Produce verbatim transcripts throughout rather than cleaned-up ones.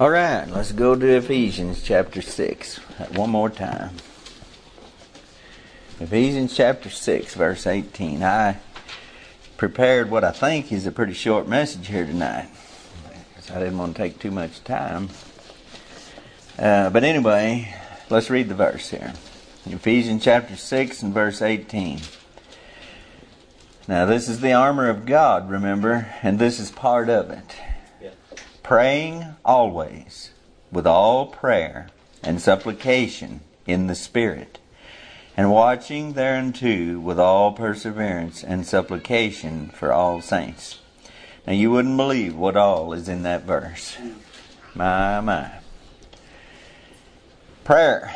All right, let's go to Ephesians chapter six one more time. Ephesians chapter six, verse eighteen. I prepared what I think is a pretty short message here tonight, because I didn't want to take too much time. Uh, but anyway, let's read the verse here. Ephesians chapter six and verse eighteen. Now this is the armor of God, remember, and this is part of it. Praying always with all prayer and supplication in the Spirit, and watching thereunto with all perseverance and supplication for all saints. Now you wouldn't believe what all is in that verse. My, my. Prayer.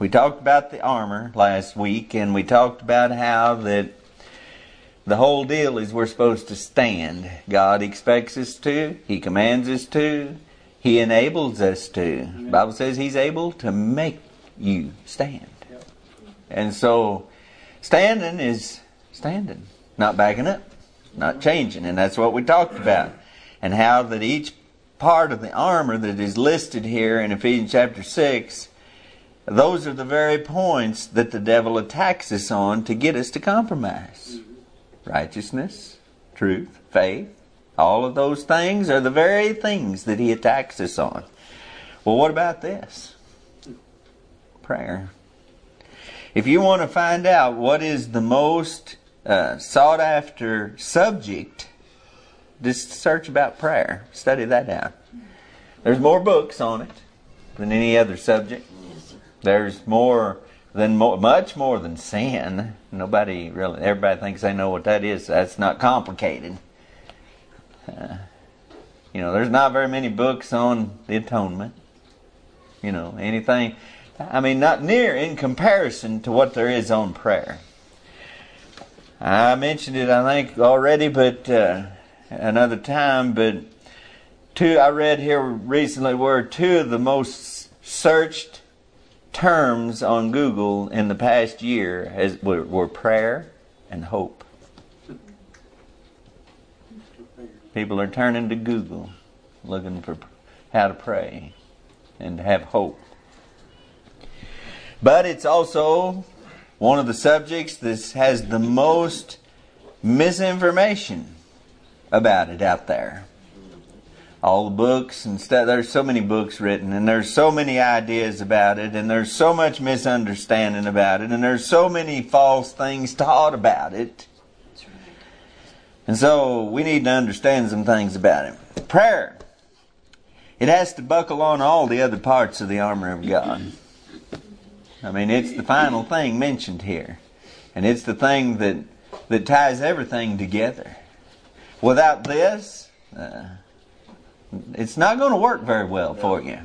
We talked about the armor last week, and we talked about how that the whole deal is we're supposed to stand. God expects us to. He commands us to. He enables us to. The Bible says He's able to make you stand. And so standing is standing. Not backing up. Not changing. And that's what we talked about. And how that each part of the armor that is listed here in Ephesians chapter six, those are the very points that the devil attacks us on to get us to compromise. Righteousness, truth, faith, all of those things are the very things that he attacks us on. Well, what about this? Prayer. If you want to find out what is the most uh, sought after subject, just search about prayer. Study that out. There's more books on it than any other subject. There's more... Than more, much more than sin. Nobody really, everybody thinks they know what that is. That's not complicated. Uh, you know, there's not very many books on the atonement. You know, anything. I mean, not near in comparison to what there is on prayer. I mentioned it, I think, already, but uh, another time. But two, I read here recently were two of the most searched terms on Google in the past year as were, were prayer and hope. People are turning to Google looking for how to pray and to have hope. But it's also one of the subjects that has the most misinformation about it out there. All the books and stuff. There's so many books written, and there's so many ideas about it, and there's so much misunderstanding about it, and there's so many false things taught about it. That's right. And so we need to understand some things about it. Prayer. It has to buckle on all the other parts of the armor of God. I mean, it's the final thing mentioned here. And it's the thing that, that ties everything together. Without this... Uh, It's not going to work very well for you.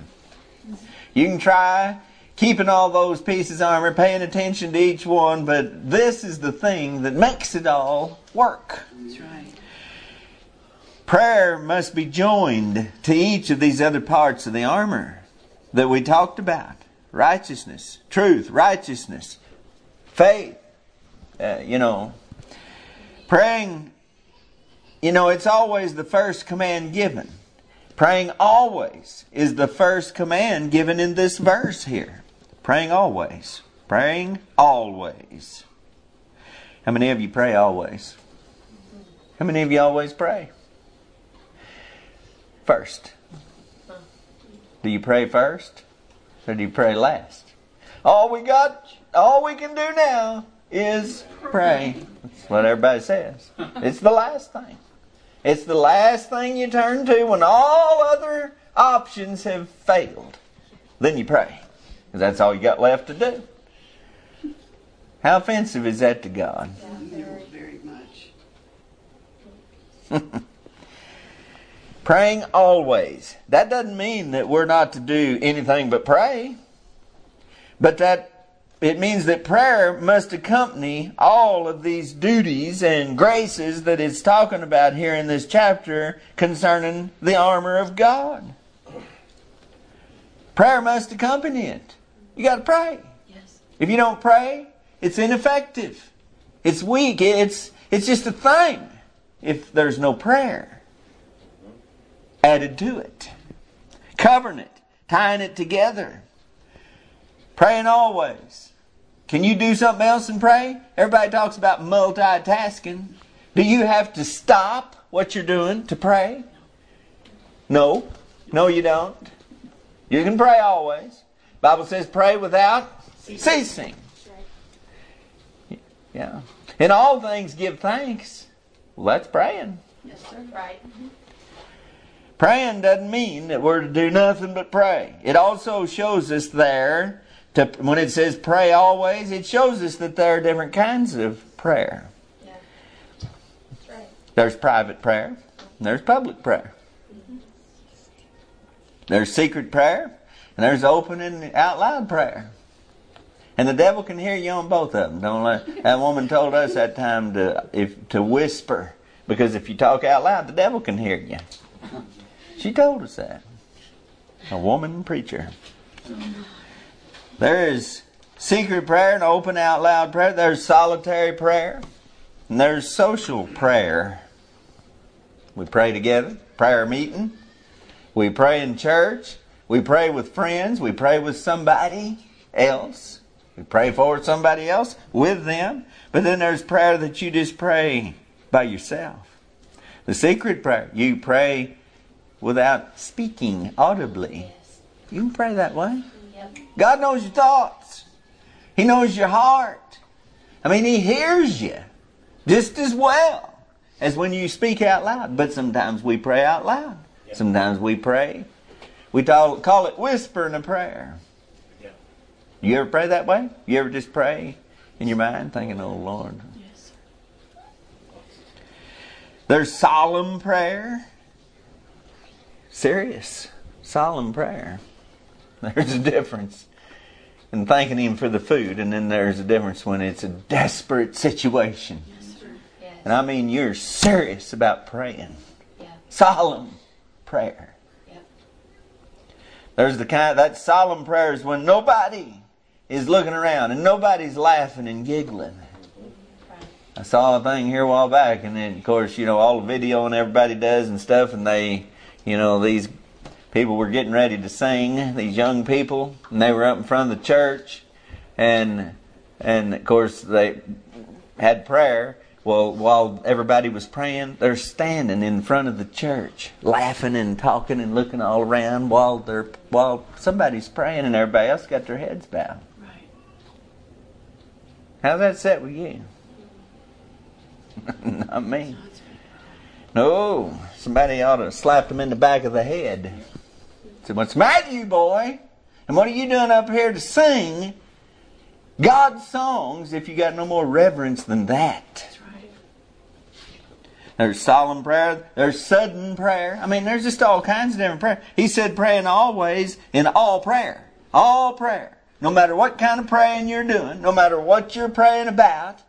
You can try keeping all those pieces of armor, paying attention to each one, but this is the thing that makes it all work. That's right. Prayer must be joined to each of these other parts of the armor that we talked about. Righteousness, truth, righteousness, faith, uh, you know. Praying, you know, it's always the first command given. Praying always is the first command given in this verse here. Praying always. Praying always. How many of you pray always? How many of you always pray? First. Do you pray first? Or do you pray last? All we got, all we can do now is pray. That's what everybody says. It's the last thing. It's the last thing you turn to when all other options have failed. Then you pray. Because that's all you got left to do. How offensive is that to God? Yeah, very, very much. Praying always. That doesn't mean that we're not to do anything but pray. But that it means that prayer must accompany all of these duties and graces that it's talking about here in this chapter concerning the armor of God. Prayer must accompany it. You got to pray. Yes. If you don't pray, it's ineffective. It's weak. It's, it's just a thing if there's no prayer added to it. Covering it. Tying it together. Praying always. Can you do something else and pray? Everybody talks about multitasking. Do you have to stop what you're doing to pray? No. No, you don't. You can pray always. The Bible says pray without ceasing. Yeah. In all things give thanks. Well, that's praying. Yes, sir. Right. Praying doesn't mean that we're to do nothing but pray. It also shows us there, to, when it says pray always, it shows us that there are different kinds of prayer. Yeah. That's right. There's private prayer. There's public prayer. Mm-hmm. There's secret prayer. And there's open and out loud prayer. And the devil can hear you on both of them. Don't let, that woman told us that time to if to whisper. Because if you talk out loud, the devil can hear you. She told us that. A woman preacher. There is secret prayer and open out loud prayer. There's solitary prayer. And there's social prayer. We pray together. Prayer meeting. We pray in church. We pray with friends. We pray with somebody else. We pray for somebody else with them. But then there's prayer that you just pray by yourself. The secret prayer. You pray without speaking audibly. Yes. You can pray that way. Yep. God knows your thoughts. He knows your heart. I mean, He hears you just as well as when you speak out loud. But sometimes we pray out loud. Yep. Sometimes we pray. We talk, call it whispering a prayer. You ever pray that way? You ever just pray in your mind thinking, oh Lord. Yes, sir. There's solemn prayer. Serious, solemn prayer. There's a difference in thanking Him for the food, and then there's a difference when it's a desperate situation. Yes, sir. Yes. And I mean you're serious about praying. Yeah. Solemn prayer. Yep. There's the kind, that solemn prayer is when nobody is looking around and nobody's laughing and giggling. I saw a thing here a while back, and then of course, you know, all the video and everybody does and stuff, and they, you know, these people were getting ready to sing, these young people, and they were up in front of the church, and and of course they had prayer. Well, while everybody was praying, they're standing in front of the church, laughing and talking and looking all around while they're while somebody's praying and everybody else got their heads bowed. Right. How's that set with you? Not me. No, somebody ought to slap them in the back of the head. Say, what's the matter with you, boy? And what are you doing up here to sing God's songs if you got no more reverence than that? There's solemn prayer. There's sudden prayer. I mean, there's just all kinds of different prayer. He said praying always in all prayer. All prayer. No matter what kind of praying you're doing, no matter what you're praying about,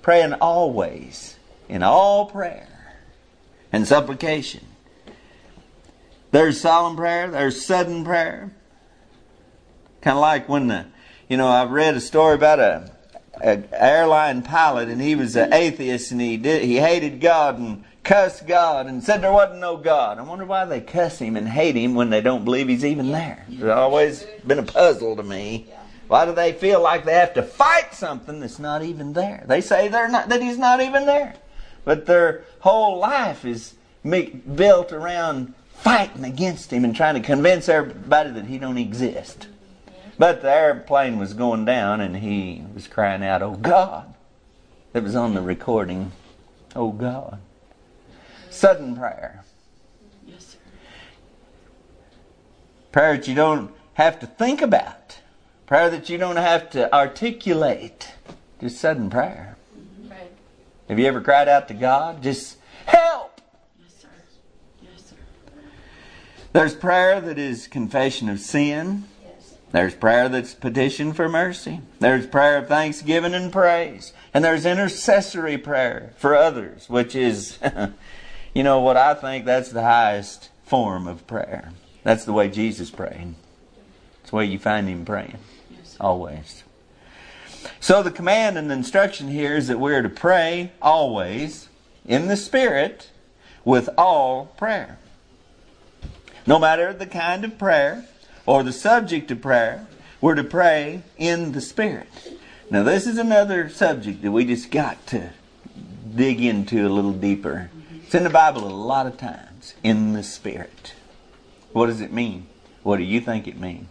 praying always in all prayer and supplication. There's solemn prayer. There's sudden prayer. Kind of like when the, you know, I've read a story about a an airline pilot, and he was an atheist, and he did he hated God and cussed God and said there wasn't no God. I wonder why they cuss Him and hate Him when they don't believe He's even there. It's always been a puzzle to me. Why do they feel like they have to fight something that's not even there? They say they're not that He's not even there, but their whole life is make, built around fighting against Him and trying to convince everybody that He don't exist. But the airplane was going down, and he was crying out, oh God. It was on the recording. Oh God. Sudden prayer. Yes, sir. Prayer that you don't have to think about. Prayer that you don't have to articulate. Just sudden prayer. Right. Have you ever cried out to God? Just help! Yes, sir. Yes, sir. There's prayer that is confession of sin. There's prayer that's petition for mercy. There's prayer of thanksgiving and praise. And there's intercessory prayer for others, which is, you know what, I think that's the highest form of prayer. That's the way Jesus prayed. That's the way you find Him praying. Always. So the command and the instruction here is that we're to pray always in the Spirit with all prayer. no matter the kind of prayer or the subject of prayer, we're to pray in the Spirit. Now this is another subject that we just got to dig into a little deeper. It's in the Bible a lot of times. In the Spirit. What does it mean? What do you think it means?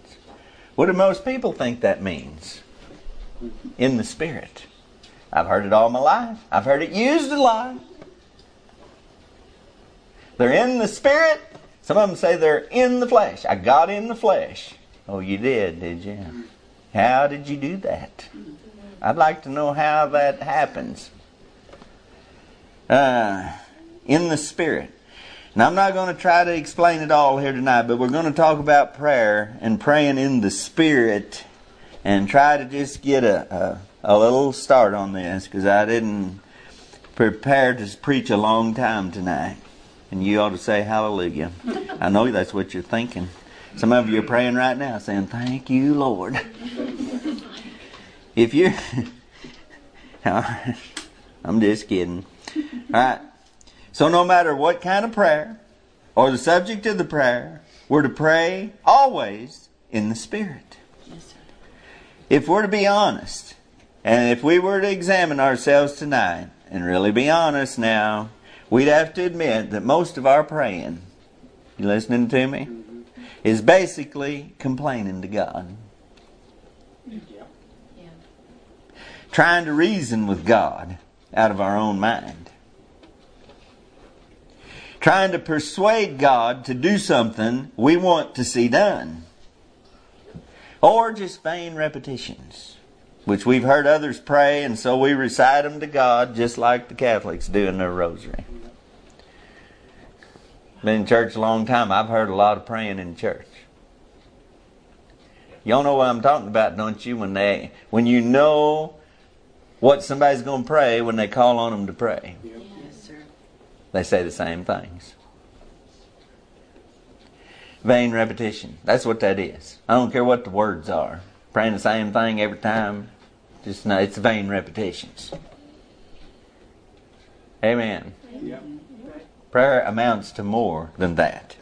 What do most people think that means? In the Spirit. I've heard it all my life. I've heard it used a lot. They're in the Spirit. Some of them say they're in the flesh. I got in the flesh. Oh, you did, did you? How did you do that? I'd like to know how that happens. Uh, in the Spirit. Now, I'm not going to try to explain it all here tonight, but we're going to talk about prayer and praying in the Spirit and try to just get a, a, a little start on this, because I didn't prepare to preach a long time tonight. And you ought to say hallelujah. I know that's what you're thinking. Some of you are praying right now saying, thank you, Lord. If you're... I'm just kidding. All right. So no matter what kind of prayer or the subject of the prayer, we're to pray always in the Spirit. Yes, sir. If we're to be honest, and if we were to examine ourselves tonight and really be honest now, we'd have to admit that most of our praying, you listening to me, is basically complaining to God. Yeah. Yeah. Trying to reason with God out of our own mind. Trying to persuade God to do something we want to see done. Or just vain repetitions, which we've heard others pray, and so we recite them to God just like the Catholics do in their rosary. Been in church a long time. I've heard a lot of praying in church. Y'all know what I'm talking about, don't you? When they, when you know what somebody's going to pray when they call on them to pray. Yep. They say the same things. Vain repetition. That's what that is. I don't care what the words are. Praying the same thing every time. Just no, it's vain repetitions. Amen. Yep. Prayer amounts to more than that.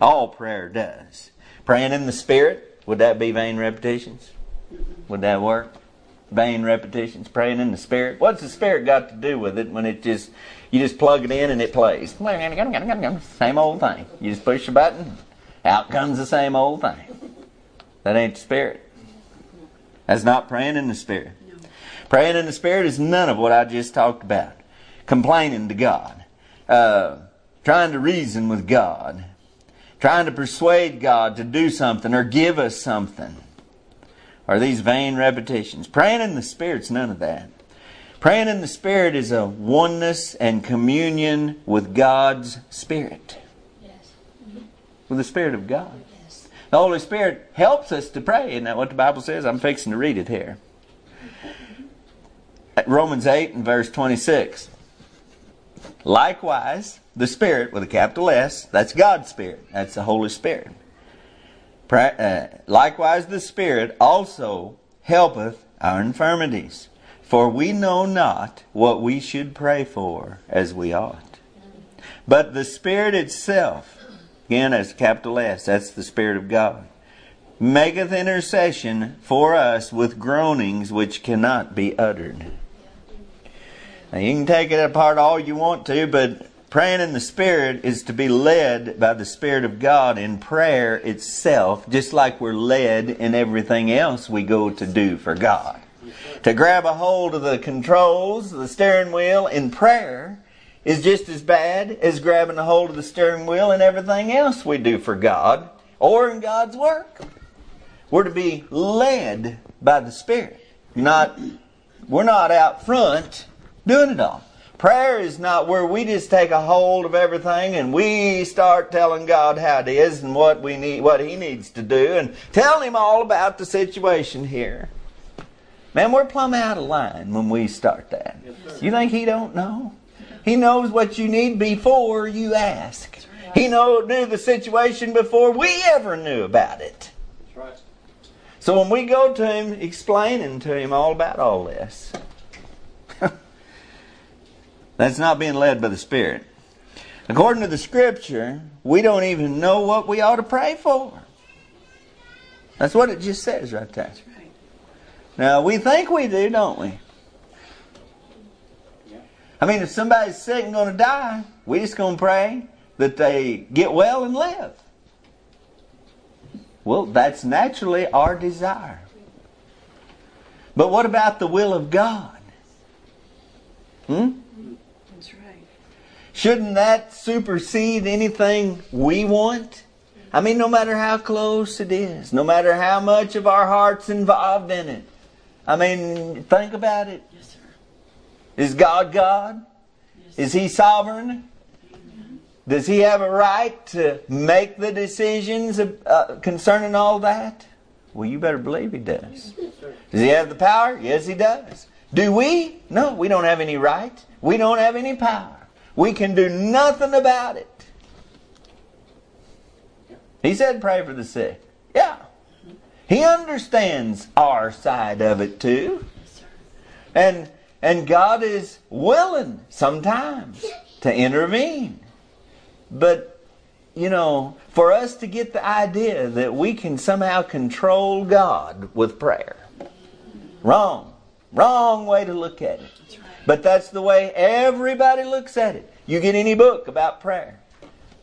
All prayer does. Praying in the Spirit, would that be vain repetitions? Would that work? Vain repetitions, praying in the Spirit. What's the Spirit got to do with it when it just, you just plug it in and it plays? Same old thing. You just push a button, out comes the same old thing. That ain't the Spirit. That's not praying in the Spirit. Praying in the Spirit is none of what I just talked about. Complaining to God. Uh, trying to reason with God. Trying to persuade God to do something or give us something. Are these vain repetitions? Praying in the Spirit's none of that. Praying in the Spirit is a oneness and communion with God's Spirit. Yes. Mm-hmm. With the Spirit of God. Yes. The Holy Spirit helps us to pray. Isn't that what the Bible says? I'm fixing to read it here. At Romans eight and verse twenty-six. Likewise, the Spirit with a capital S, that's God's Spirit. That's the Holy Spirit. Likewise the Spirit also helpeth our infirmities, for we know not what we should pray for as we ought. But the Spirit itself, again that's capital S, that's the Spirit of God, maketh intercession for us with groanings which cannot be uttered. Now you can take it apart all you want to, but praying in the Spirit is to be led by the Spirit of God in prayer itself, just like we're led in everything else we go to do for God. To grab a hold of the controls, the steering wheel, in prayer is just as bad as grabbing a hold of the steering wheel in everything else we do for God or in God's work. We're to be led by the Spirit. Not, we're not out front doing it all. Prayer is not where we just take a hold of everything and we start telling God how it is and what we need, what He needs to do, and tell Him all about the situation here. Man, we're plumb out of line when we start that. Yes, you think He don't know? He knows what you need before you ask. Right. He know, knew the situation before we ever knew about it. That's right. So when we go to Him explaining to Him all about all this, that's not being led by the Spirit. According to the Scripture, we don't even know what we ought to pray for. That's what it just says right there. That's right. Now, we think we do, don't we? Yeah. I mean, if somebody's sick and going to die, we're just going to pray that they get well and live. Well, that's naturally our desire. But what about the will of God? Hmm? That's right. Shouldn't that supersede anything we want? I mean, no matter how close it is, no matter how much of our heart's involved in it. I mean, think about it. Yes, sir. Is God God? Yes, sir. Is He sovereign? Amen. Does He have a right to make the decisions of, uh, concerning all that? Well, you better believe He does. Yes, sir. Does He have the power? Yes, He does. Do we? No, we don't have any right. We don't have any power. We can do nothing about it. He said pray for the sick. Yeah. He understands our side of it too. And and God is willing sometimes to intervene. But, you know, for us to get the idea that we can somehow control God with prayer. Wrong. Wrong way to look at it. But that's the way everybody looks at it. You get any book about prayer.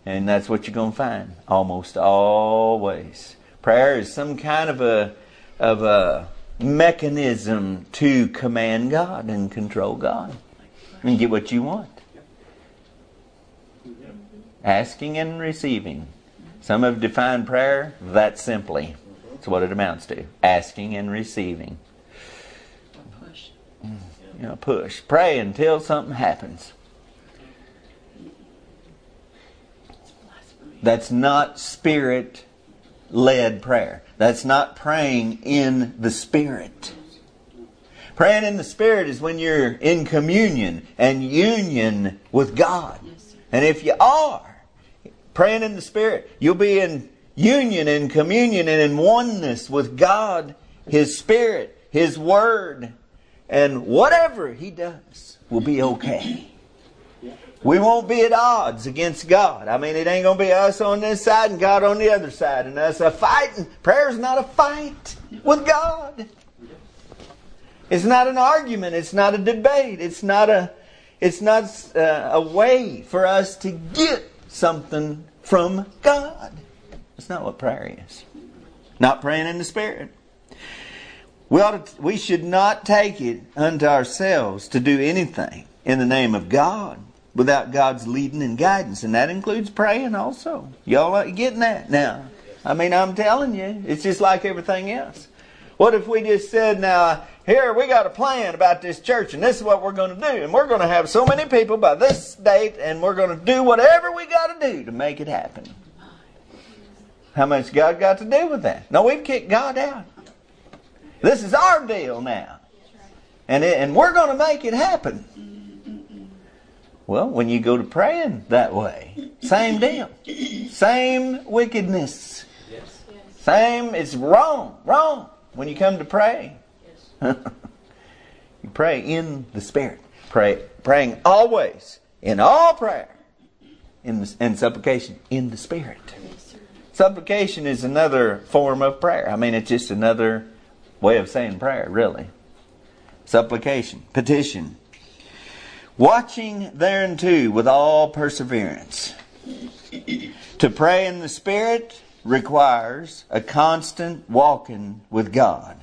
And that's what you're going to find almost always. Prayer is some kind of a of a mechanism to command God and control God and get what you want. Asking and receiving. Some have defined prayer that simply. That's what it amounts to. Asking and receiving. Push. You know, push. Pray until something happens. That's not Spirit-led prayer. That's not praying in the Spirit. Praying in the Spirit is when you're in communion and union with God. And if you are praying in the Spirit, you'll be in union and communion and in oneness with God, His Spirit, His Word. And whatever He does will be okay. We won't be at odds against God. I mean, it ain't going to be us on this side and God on the other side. And us a fighting. Prayer's not a fight with God. It's not an argument. It's not a debate. It's not a, it's not a, a way for us to get something from God. That's not what prayer is. Not praying in the Spirit. We ought to, we should not take it unto ourselves to do anything in the name of God without God's leading and guidance. And that includes praying also. Y'all are getting that now? I mean, I'm telling you, it's just like everything else. What if we just said, now, here, we got a plan about this church, and this is what we're going to do. And we're going to have so many people by this date, and we're going to do whatever we got to do to make it happen. How much God got to do with that? No, we've kicked God out. This is our deal now. And, it, and we're going to make it happen. Well, when you go to praying that way, same deal. Same wickedness. Yes. Same, it's wrong, wrong when you come to pray. Yes. You pray in the Spirit. Pray, praying always, in all prayer, in the, and supplication, in the Spirit. Yes, supplication is another form of prayer. I mean, it's just another way of saying prayer, really. Supplication, petition. Watching thereunto with all perseverance. To pray in the Spirit requires a constant walking with God.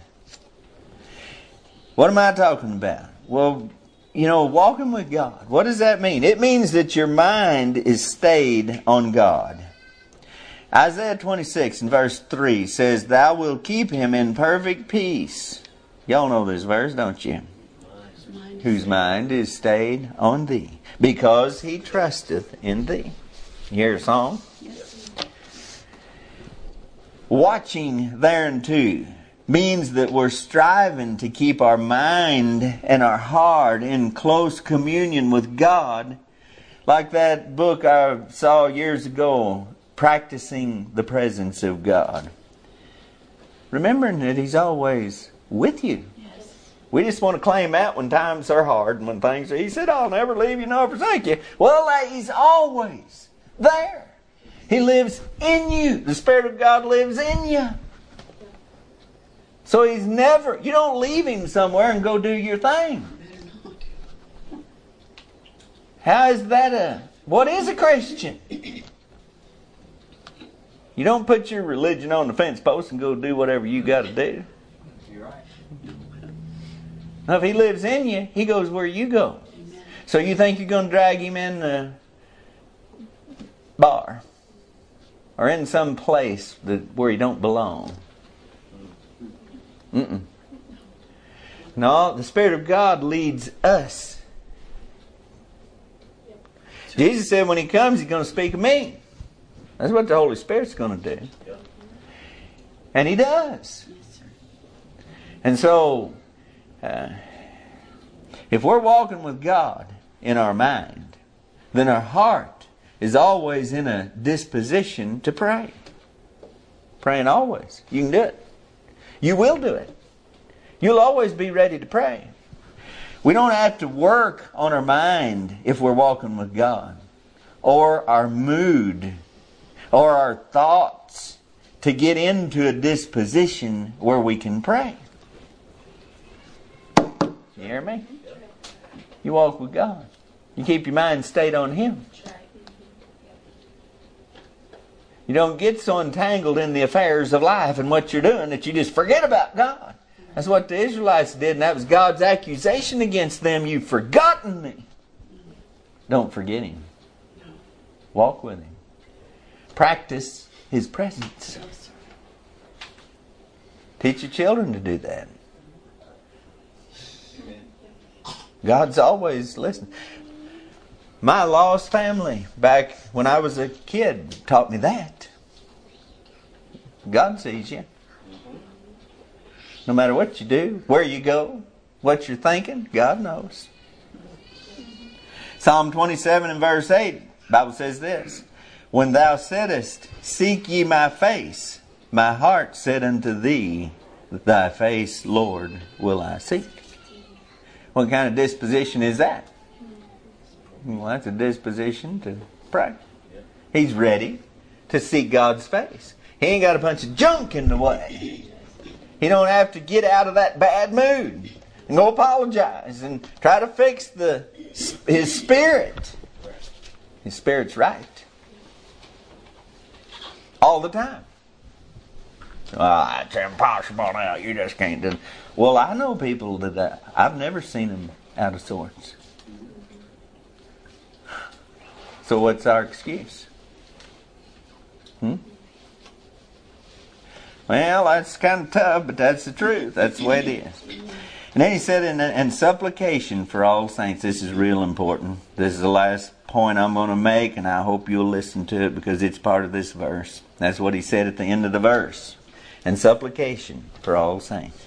What am I talking about? Well, you know, walking with God. What does that mean? It means that your mind is stayed on God. Isaiah twenty-six and verse three says, "Thou wilt keep him in perfect peace." Y'all know this verse, don't you? Whose mind is stayed on Thee, because he trusteth in Thee. You hear a song? Yes. Watching thereunto means that we're striving to keep our mind and our heart in close communion with God. Like that book I saw years ago, Practicing the Presence of God. Remembering that He's always with you. We just want to claim that when times are hard and when things are... He said, I'll never leave you nor forsake you. Well, He's always there. He lives in you. The Spirit of God lives in you. So He's never... You don't leave Him somewhere and go do your thing. How is that a... What is a Christian? You don't put your religion on the fence post and go do whatever you got to do. You're right. Now, if He lives in you, He goes where you go. Amen. So you think you're going to drag Him in the bar or in some place that where He don't belong? Mm-mm. No, the Spirit of God leads us. Jesus said when He comes, He's going to speak of me. That's what the Holy Spirit's going to do. And He does. And so... Uh, if we're walking with God in our mind, then our heart is always in a disposition to pray. Praying always. You can do it. You will do it. You'll always be ready to pray. We don't have to work on our mind if we're walking with God, or our mood, or our thoughts to get into a disposition where we can pray. You hear me? You walk with God. You keep your mind stayed on Him. You don't get so entangled in the affairs of life and what you're doing that you just forget about God. That's what the Israelites did, and that was God's accusation against them. You've forgotten me. Don't forget Him. Walk with Him. Practice His presence. Teach your children to do that. God's always listening. My lost family back when I was a kid taught me that. God sees you. No matter what you do, where you go, what you're thinking, God knows. Psalm twenty-seven and verse eight, the Bible says this, when thou saidest, seek ye my face, my heart said unto thee, thy face, Lord, will I seek. What kind of disposition is that? Well, that's a disposition to pray. He's ready to seek God's face. He ain't got a bunch of junk in the way. He don't have to get out of that bad mood and go apologize and try to fix the his spirit. His spirit's right. All the time. Ah, oh, it's impossible now. You just can't do it. Well, I know people that uh, I've never seen them out of sorts. So what's our excuse? Hmm? Well, that's kind of tough, but that's the truth. That's the way it is. And then he said, in, in supplication for all saints, this is real important. This is the last point I'm going to make, and I hope you'll listen to it because it's part of this verse. That's what he said at the end of the verse. And supplication for all saints.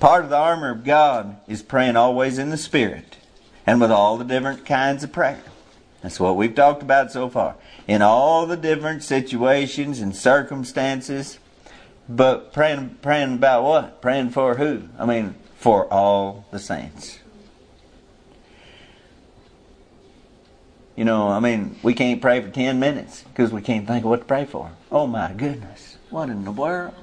Part of the armor of God is praying always in the Spirit and with all the different kinds of prayer. That's what we've talked about so far. In all the different situations and circumstances. But praying praying about what? Praying for who? I mean, for all the saints. You know, I mean, we can't pray for ten minutes because we can't think of what to pray for. Oh my goodness, what in the world?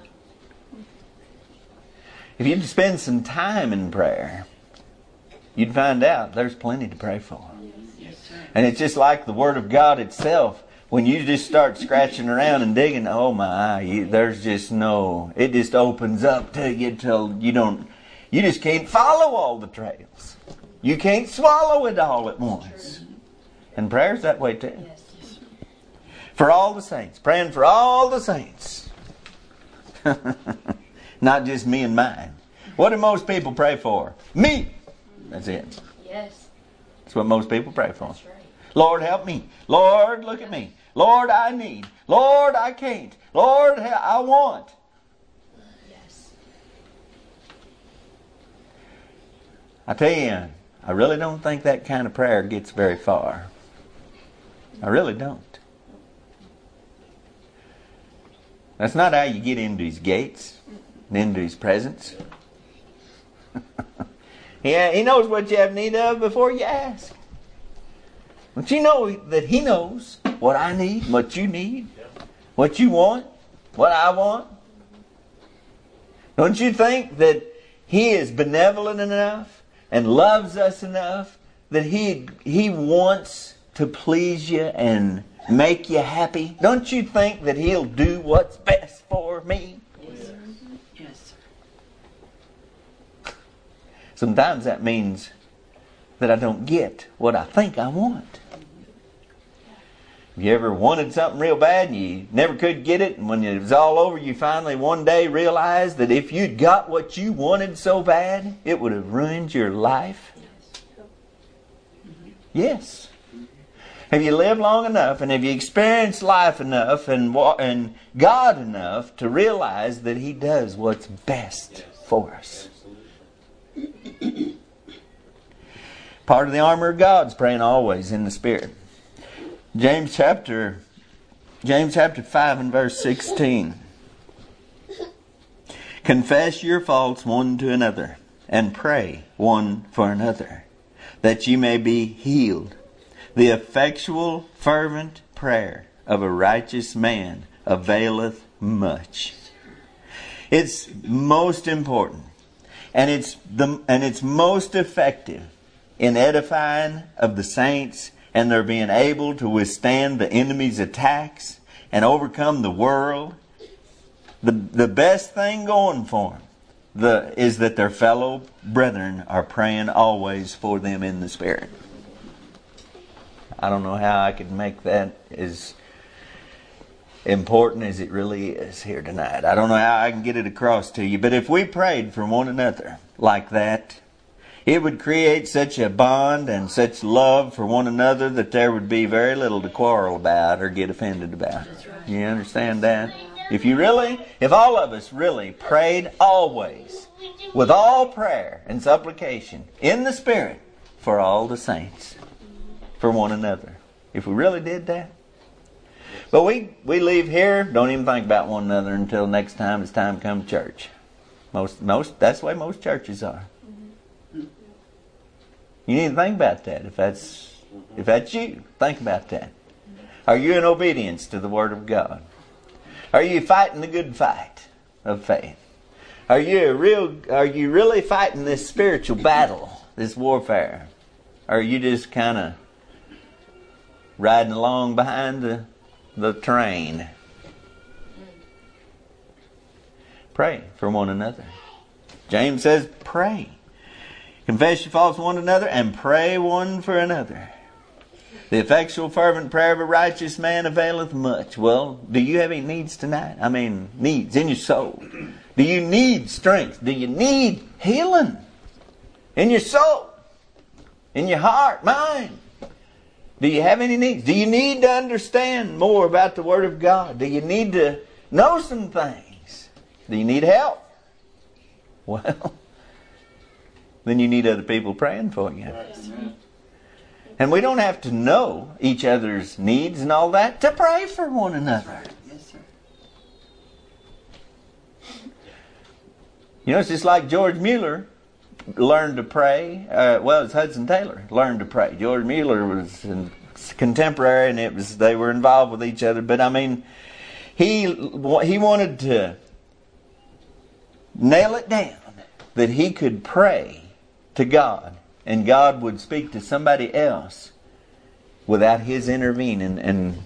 If you'd spend some time in prayer, you'd find out there's plenty to pray for. Yes, and it's just like the Word of God itself. When you just start scratching around and digging, oh my, you, there's just no... It just opens up to you till you don't... You just can't follow all the trails. You can't swallow it all at once. And prayer's that way too. For all the saints. Praying for all the saints. Not just me and mine. What do most people pray for? Me. That's it. Yes. That's what most people pray for. That's right. Lord, help me. Lord, look at me. Lord, I need. Lord, I can't. Lord, I want. Yes. I tell you, I really don't think that kind of prayer gets very far. I really don't. That's not how you get into His gates. Into His presence. Yeah, he knows what you have need of before you ask. Don't you know that he knows what I need, what you need, what you want, what I want? Don't you think that he is benevolent enough and loves us enough that he he wants to please you and make you happy? Don't you think that he'll do what's best for me? Yes. Yes. Sometimes that means that I don't get what I think I want. Have you ever wanted something real bad and you never could get it? And when it was all over, you finally one day realized that if you'd got what you wanted so bad, it would have ruined your life? Yes. Have you lived long enough and have you experienced life enough and and God enough to realize that he does what's best for us? Part of the armor of God is praying always in the Spirit. James chapter James chapter five and verse sixteen. Confess your faults one to another and pray one for another, that ye may be healed. The effectual fervent prayer of a righteous man availeth much. It's most important, and it's the and it's most effective in edifying of the saints, and their being able to withstand the enemy's attacks and overcome the world. The, the best thing going for them the, is that their fellow brethren are praying always for them in the Spirit. I don't know how I could make that as important as it really is here tonight. I don't know how I can get it across to you. But if we prayed for one another like that, it would create such a bond and such love for one another that there would be very little to quarrel about or get offended about. You understand that? If you really, if all of us really prayed always, with all prayer and supplication, in the Spirit, for all the saints, for one another. If we really did that. But we, we leave here, don't even think about one another until next time it's time to come to church. Most, most, that's the way most churches are. You need to think about that. If that's if that's you, think about that. Are you in obedience to the Word of God? Are you fighting the good fight of faith? Are you a real? Are you really fighting this spiritual battle, this warfare? Or are you just kind of riding along behind the the train? Pray for one another. James says, pray. Confess your faults one another and pray one for another. The effectual fervent prayer of a righteous man availeth much. Well, do you have any needs tonight? I mean, needs in your soul. Do you need strength? Do you need healing? In your soul? In your heart? Mind? Do you have any needs? Do you need to understand more about the Word of God? Do you need to know some things? Do you need help? Well, then you need other people praying for you. And we don't have to know each other's needs and all that to pray for one another. You know, it's just like George Mueller learned to pray. Uh, well, it's Hudson Taylor learned to pray. George Mueller was in contemporary, and it was they were involved with each other. But I mean, he he wanted to nail it down that he could pray to God, and God would speak to somebody else without his intervening and,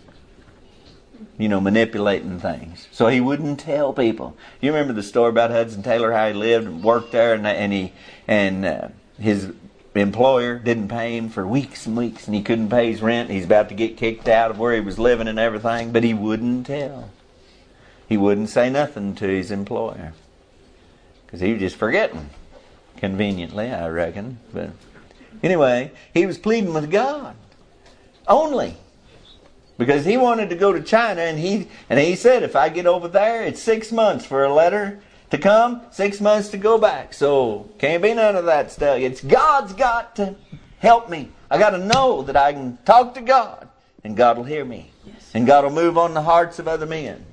you know, manipulating things. So he wouldn't tell people. You remember the story about Hudson Taylor, how he lived and worked there, and and he and uh, his employer didn't pay him for weeks and weeks, and he couldn't pay his rent. He's about to get kicked out of where he was living and everything, but he wouldn't tell. He wouldn't say nothing to his employer because he was just forgetting. Conveniently, I reckon. But anyway, he was pleading with God only because he wanted to go to China, and he and he said, if I get over there, it's six months for a letter to come, six months to go back. So can't be none of that stuff. It's God's got to help me. I got to know that I can talk to God, and God will hear me, and God will move on the hearts of other men.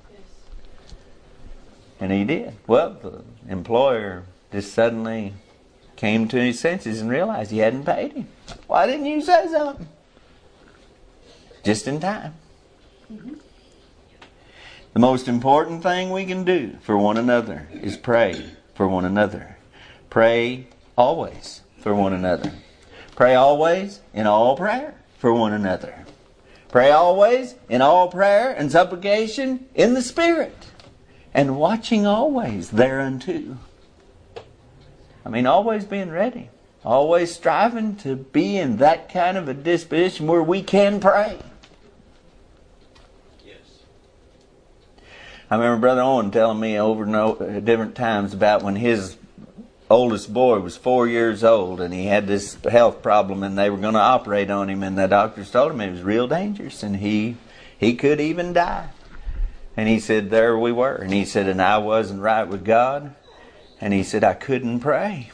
And he did. Well, the employer just suddenly came to his senses and realized he hadn't paid him. Why didn't you say something? Just in time. Mm-hmm. The most important thing we can do for one another is pray for one another. Pray always for one another. Pray always in all prayer for one another. Pray always in all prayer and supplication in the Spirit. And watching always thereunto. I mean, always being ready. Always striving to be in that kind of a disposition where we can pray. I remember Brother Owen telling me over and over, different times about when his oldest boy was four years old and he had this health problem and they were going to operate on him, and the doctors told him it was real dangerous and he he could even die. And he said, there we were. And he said, and I wasn't right with God. And he said, I couldn't pray.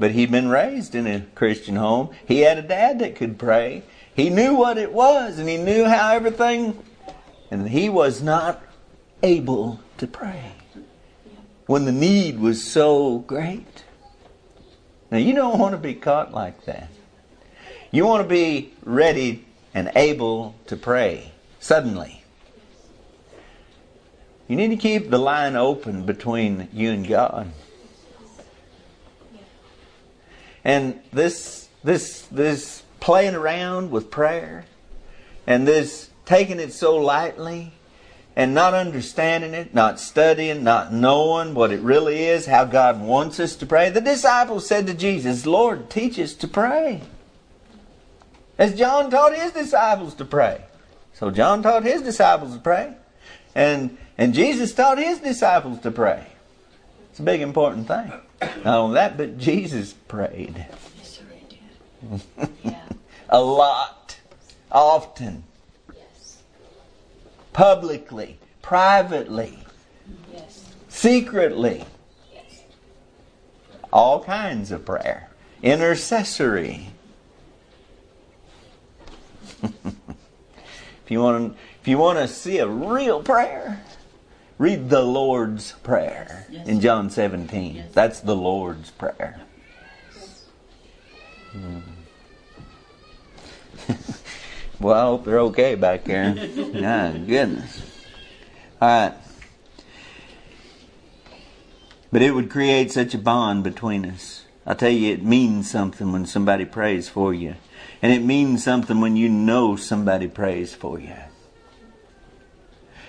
But he'd been raised in a Christian home. He had a dad that could pray. He knew what it was and he knew how everything... And he was not able to pray when the need was so great. Now, you don't want to be caught like that. You want to be ready and able to pray suddenly. You need to keep the line open between you and God. And this this this playing around with prayer and this taking it so lightly and not understanding it, not studying, not knowing what it really is, how God wants us to pray. The disciples said to Jesus, Lord, teach us to pray. As John taught his disciples to pray. So John taught his disciples to pray. And and Jesus taught his disciples to pray. It's a big important thing. Not only that, but Jesus prayed. Yes, he did. A lot. Often. Publicly, privately, yes. Secretly, yes. All kinds of prayer, intercessory. If you want to, if you want to see a real prayer, read the Lord's Prayer yes. in John seventeen. Yes. That's the Lord's Prayer. Yes. Mm. Well, I hope they're okay back there. My goodness. All right. But it would create such a bond between us. I tell you, it means something when somebody prays for you. And it means something when you know somebody prays for you.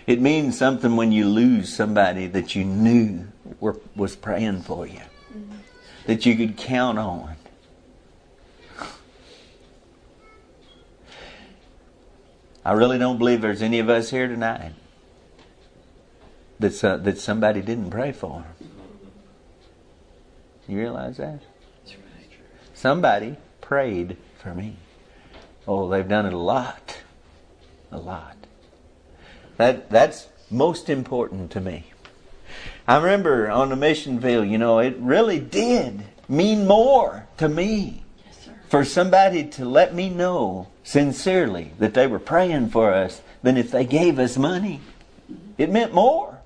It means something when you lose somebody that you knew were, was praying for you. Mm-hmm. That you could count on. I really don't believe there's any of us here tonight that's, uh, that somebody didn't pray for. You realize that? That's right. Somebody prayed for me. Oh, they've done it a lot. A lot. That That's most important to me. I remember on the mission field, you know, it really did mean more to me. For somebody to let me know sincerely that they were praying for us than if they gave us money. It meant more.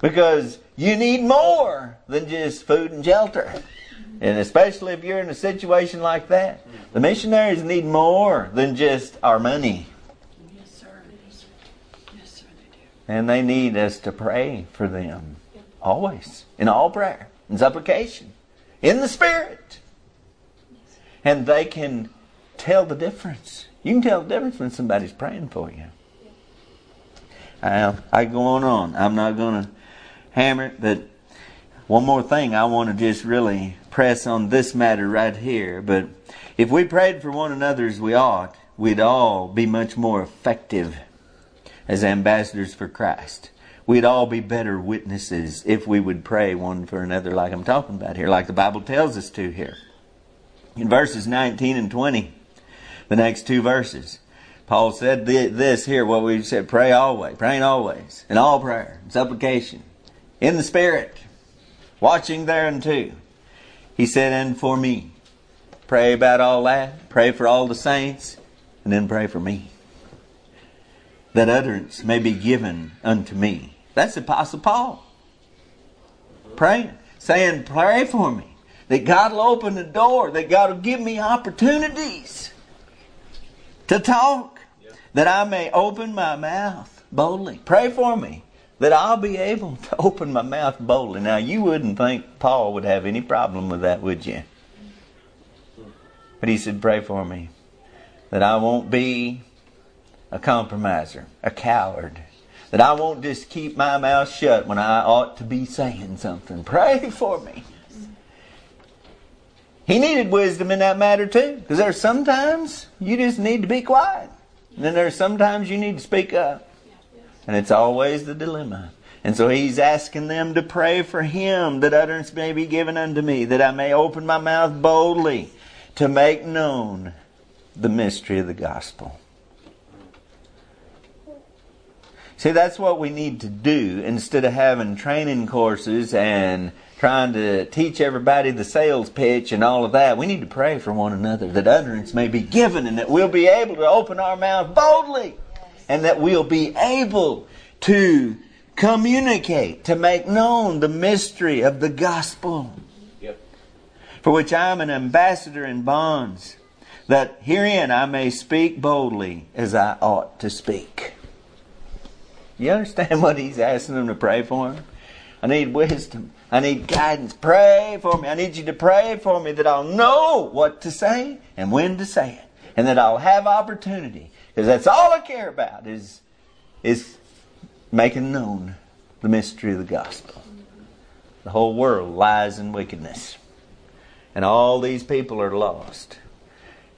Because you need more than just food and shelter. And especially if you're in a situation like that. The missionaries need more than just our money. Yes, sir. Yes, sir, they do. And they need us to pray for them. Always. In all prayer. In supplication. In the Spirit. And they can tell the difference. You can tell the difference when somebody's praying for you. I, I go on on. I'm not going to hammer it, but one more thing I want to just really press on this matter right here. But if we prayed for one another as we ought, we'd all be much more effective as ambassadors for Christ. We'd all be better witnesses if we would pray one for another like I'm talking about here, like the Bible tells us to here. In verses nineteen and twenty, the next two verses, Paul said this here, what we said, pray always, praying always, in all prayer, in supplication, in the Spirit, watching thereunto. He said, and for me, pray about all that, pray for all the saints, and then pray for me. That utterance may be given unto me. That's the Apostle Paul. Praying, saying, pray for me. that God will open the door, that God will give me opportunities to talk, that I may open my mouth boldly. Pray for me that I'll be able to open my mouth boldly. Now, you wouldn't think Paul would have any problem with that, would you? But he said, pray for me that I won't be a compromiser, a coward, that I won't just keep my mouth shut when I ought to be saying something. Pray for me. He needed wisdom in that matter too, because there's sometimes you just need to be quiet. And then there's sometimes you need to speak up. And it's always the dilemma. And so he's asking them to pray for him, that utterance may be given unto me, that I may open my mouth boldly to make known the mystery of the gospel. See, that's what we need to do instead of having training courses and trying to teach everybody the sales pitch and all of that. We need to pray for one another that utterance may be given and that we'll be able to open our mouth boldly. And that we'll be able to communicate, to make known the mystery of the gospel. Yep. For which I am an ambassador in bonds, that herein I may speak boldly as I ought to speak. You understand what he's asking them to pray for him? I need wisdom. I need guidance. Pray for me. I need you to pray for me that I'll know what to say and when to say it. And that I'll have opportunity. Because that's all I care about is, is making known the mystery of the gospel. The whole world lies in wickedness. And all these people are lost.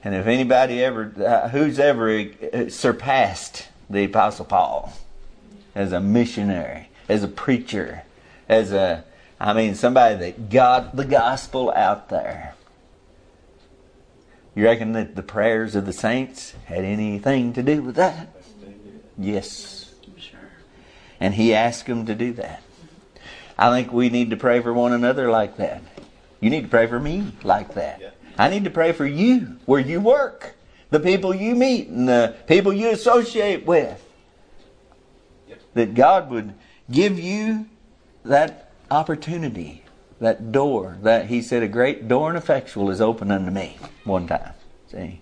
And if anybody ever, uh, who's ever surpassed the Apostle Paul as a missionary, as a preacher, as a, I mean, somebody that got the gospel out there. You reckon that the prayers of the saints had anything to do with that? Yes. And he asked them to do that. I think we need to pray for one another like that. You need to pray for me like that. I need to pray for you where you work, the people you meet and the people you associate with. That God would give you that opportunity. That door, that he said, a great door and effectual is open unto me one time. See,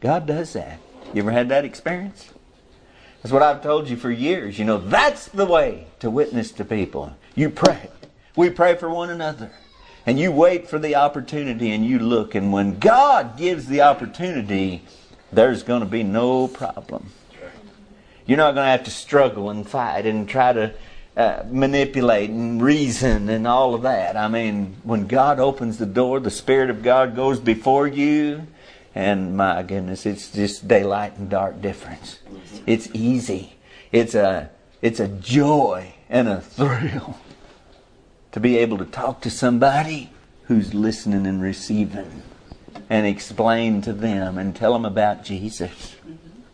God does that. You ever had that experience? That's what I've told you for years. You know, that's the way to witness to people. You pray. We pray for one another. And you wait for the opportunity and you look. And when God gives the opportunity, there's going to be no problem. You're not going to have to struggle and fight and try to Uh, manipulate and reason and all of that. I mean, when God opens the door, the Spirit of God goes before you. And my goodness, it's just daylight and dark difference. It's easy. It's a, it's a joy and a thrill to be able to talk to somebody who's listening and receiving and explain to them and tell them about Jesus,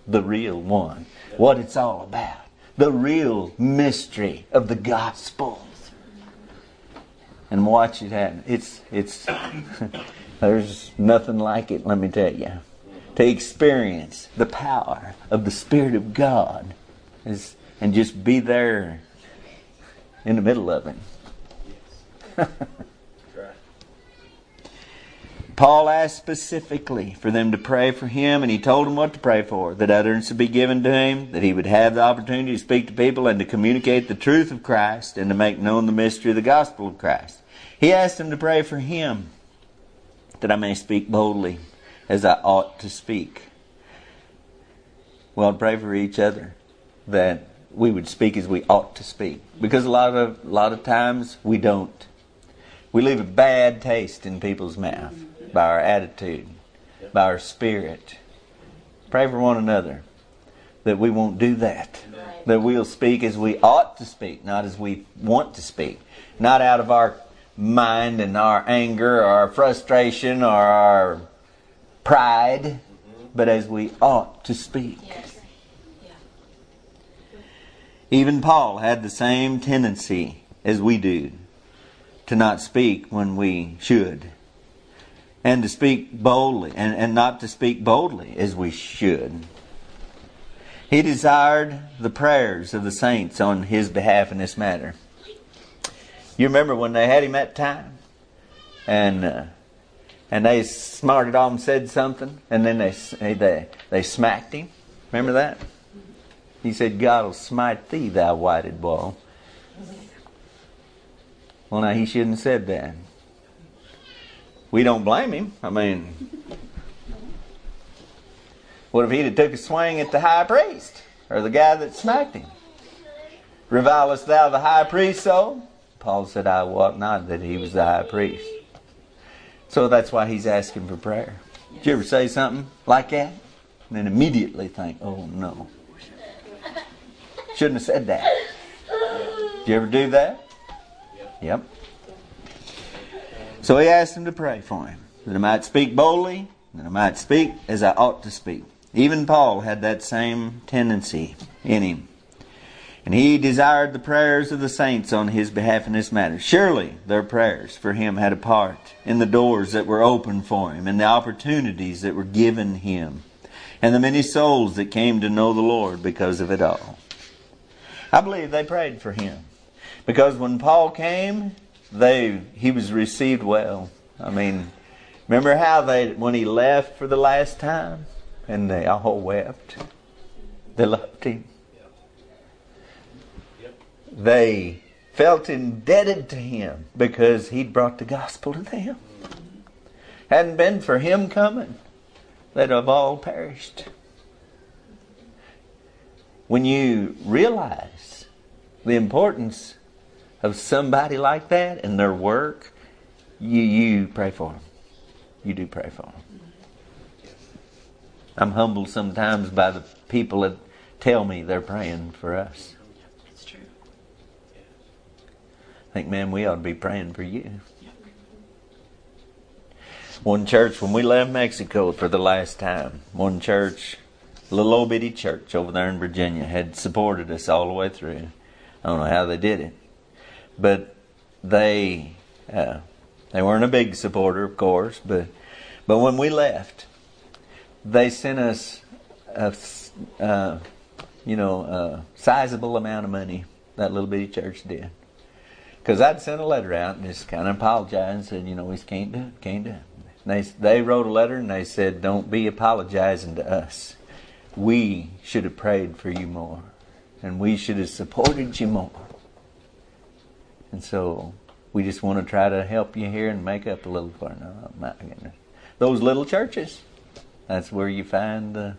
the real one, what it's all about. The real mystery of the gospel. And watch it happen. It's, it's, there's nothing like it, let me tell you. To experience the power of the Spirit of God is, and just be there in the middle of it. Paul asked specifically for them to pray for him, and he told them what to pray for, that utterance would be given to him, that he would have the opportunity to speak to people and to communicate the truth of Christ and to make known the mystery of the gospel of Christ. He asked them to pray for him, that I may speak boldly as I ought to speak. Well, pray for each other, that we would speak as we ought to speak, because a lot of, a lot of times we don't. We leave a bad taste in people's mouth. By our attitude, by our spirit. Pray for one another that we won't do that. Right. That we'll speak as we ought to speak, not as we want to speak. Not out of our mind and our anger or our frustration or our pride, mm-hmm. but as we ought to speak. Yes. Yeah. Even Paul had the same tendency as we do to not speak when we should. And to speak boldly, and, and not to speak boldly as we should. He desired the prayers of the saints on his behalf in this matter. You remember when they had him at the time? and and they smarted on and said something, and then they they they smacked him. Remember that? He said, "God will smite thee, thou whited ball." Well, now, he shouldn't have said that. We don't blame him. I mean, what if he'd have took a swing at the high priest or the guy that smacked him? "Revilest thou the high priest so?" Paul said, "I wot not that he was the high priest." So that's why he's asking for prayer. Yes. Did you ever say something like that and then immediately think, "Oh no, shouldn't have said that"? Did you ever do that? Yep. So he asked him to pray for him, that I might speak boldly, that I might speak as I ought to speak. Even Paul had that same tendency in him. And he desired the prayers of the saints on his behalf in this matter. Surely their prayers for him had a part in the doors that were opened for him, and the opportunities that were given him, and the many souls that came to know the Lord because of it all. I believe they prayed for him. Because when Paul came, they he was received well. I mean, remember how they when he left for the last time, and they all wept. They loved him. They felt indebted to him because he'd brought the gospel to them. Hadn't been for him coming, they'd have all perished. When you realize the importance of somebody like that and their work, you you pray for them. You do pray for them. I'm humbled sometimes by the people that tell me they're praying for us. It's true. I think, man, we ought to be praying for you. One church, when we left Mexico for the last time, one church, a little old bitty church over there in Virginia, had supported us all the way through. I don't know how they did it. But they uh, they weren't a big supporter, of course. But but when we left, they sent us a uh, you know a sizable amount of money. That little bitty church did, because I'd sent a letter out and just kind of apologized and said, you know, we just can't do it, can't do it. And they they wrote a letter and they said, "Don't be apologizing to us. We should have prayed for you more, and we should have supported you more. And so we just want to try to help you here and make up a little for it." Oh, my goodness. Those little churches, that's where you find the,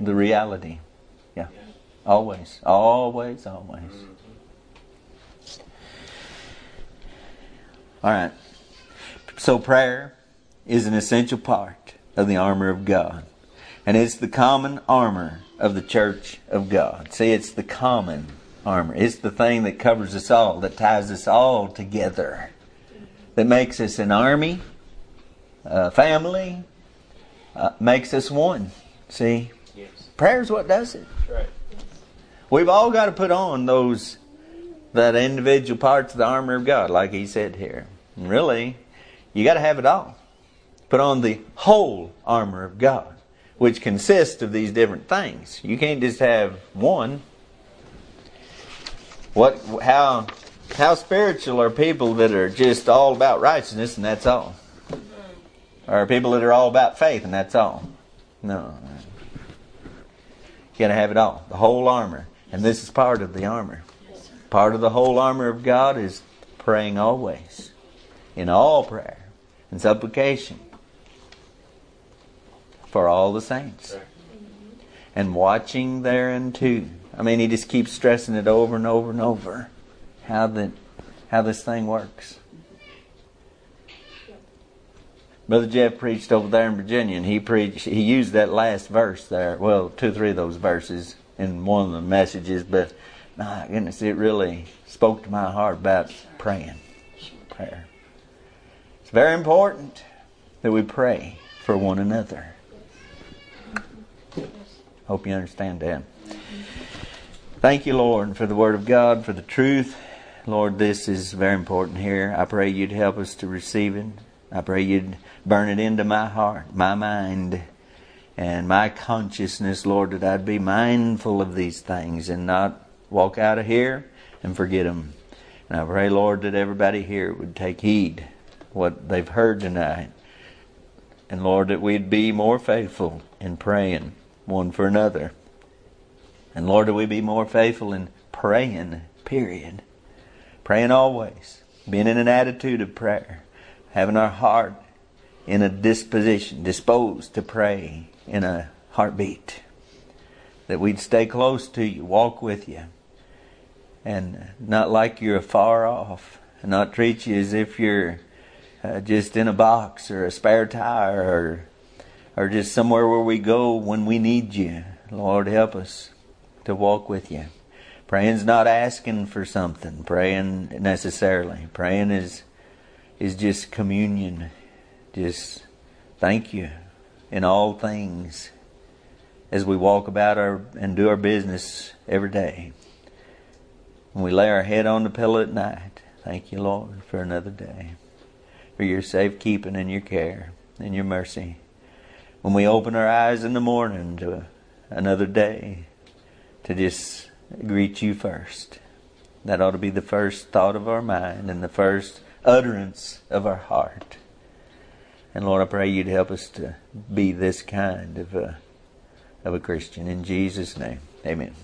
the reality. Yeah. Always, always, always. All right. So prayer is an essential part of the armor of God. And it's the common armor of the church of God. See, it's the common armor. It's the thing that covers us all, that ties us all together, that makes us an army, a family, uh, makes us one. See? Yes. Prayer's what does it. That's right. We've all got to put on those that individual parts of the armor of God, like he said here. And really, you got to have it all. Put on the whole armor of God, which consists of these different things. You can't just have one. What? How? How spiritual are people that are just all about righteousness and that's all? Or people that are all about faith and that's all? No. You got to have it all, the whole armor, and this is part of the armor. Part of the whole armor of God is praying always, in all prayer and supplication for all the saints, and watching thereunto. I mean, he just keeps stressing it over and over and over, how that, how this thing works. Brother Jeff preached over there in Virginia, and he preached. He used that last verse there. Well, two, three of those verses in one of the messages. But my goodness, it really spoke to my heart about praying. Prayer. It's very important that we pray for one another. Hope you understand that. Thank you, Lord, for the Word of God, for the truth. Lord, this is very important here. I pray you'd help us to receive it. I pray you'd burn it into my heart, my mind, and my consciousness, Lord, that I'd be mindful of these things and not walk out of here and forget them. And I pray, Lord, that everybody here would take heed what they've heard tonight. And Lord, that we'd be more faithful in praying one for another. And Lord, that we'd be more faithful in praying, period. Praying always. Being in an attitude of prayer. Having our heart in a disposition, disposed to pray in a heartbeat. That we'd stay close to you, walk with you. And not like you're afar off. And not treat you as if you're uh, just in a box or a spare tire or, or just somewhere where we go when we need you. Lord, help us to walk with you. Praying's not asking for something, praying necessarily. Praying is is just communion. Just thank you in all things as we walk about our and do our business every day. When we lay our head on the pillow at night, thank you, Lord, for another day, for your safekeeping and your care and your mercy. When we open our eyes in the morning to another day, to just greet you first. That ought to be the first thought of our mind and the first utterance of our heart. And Lord, I pray you'd help us to be this kind of a, of a Christian. In Jesus' name, amen.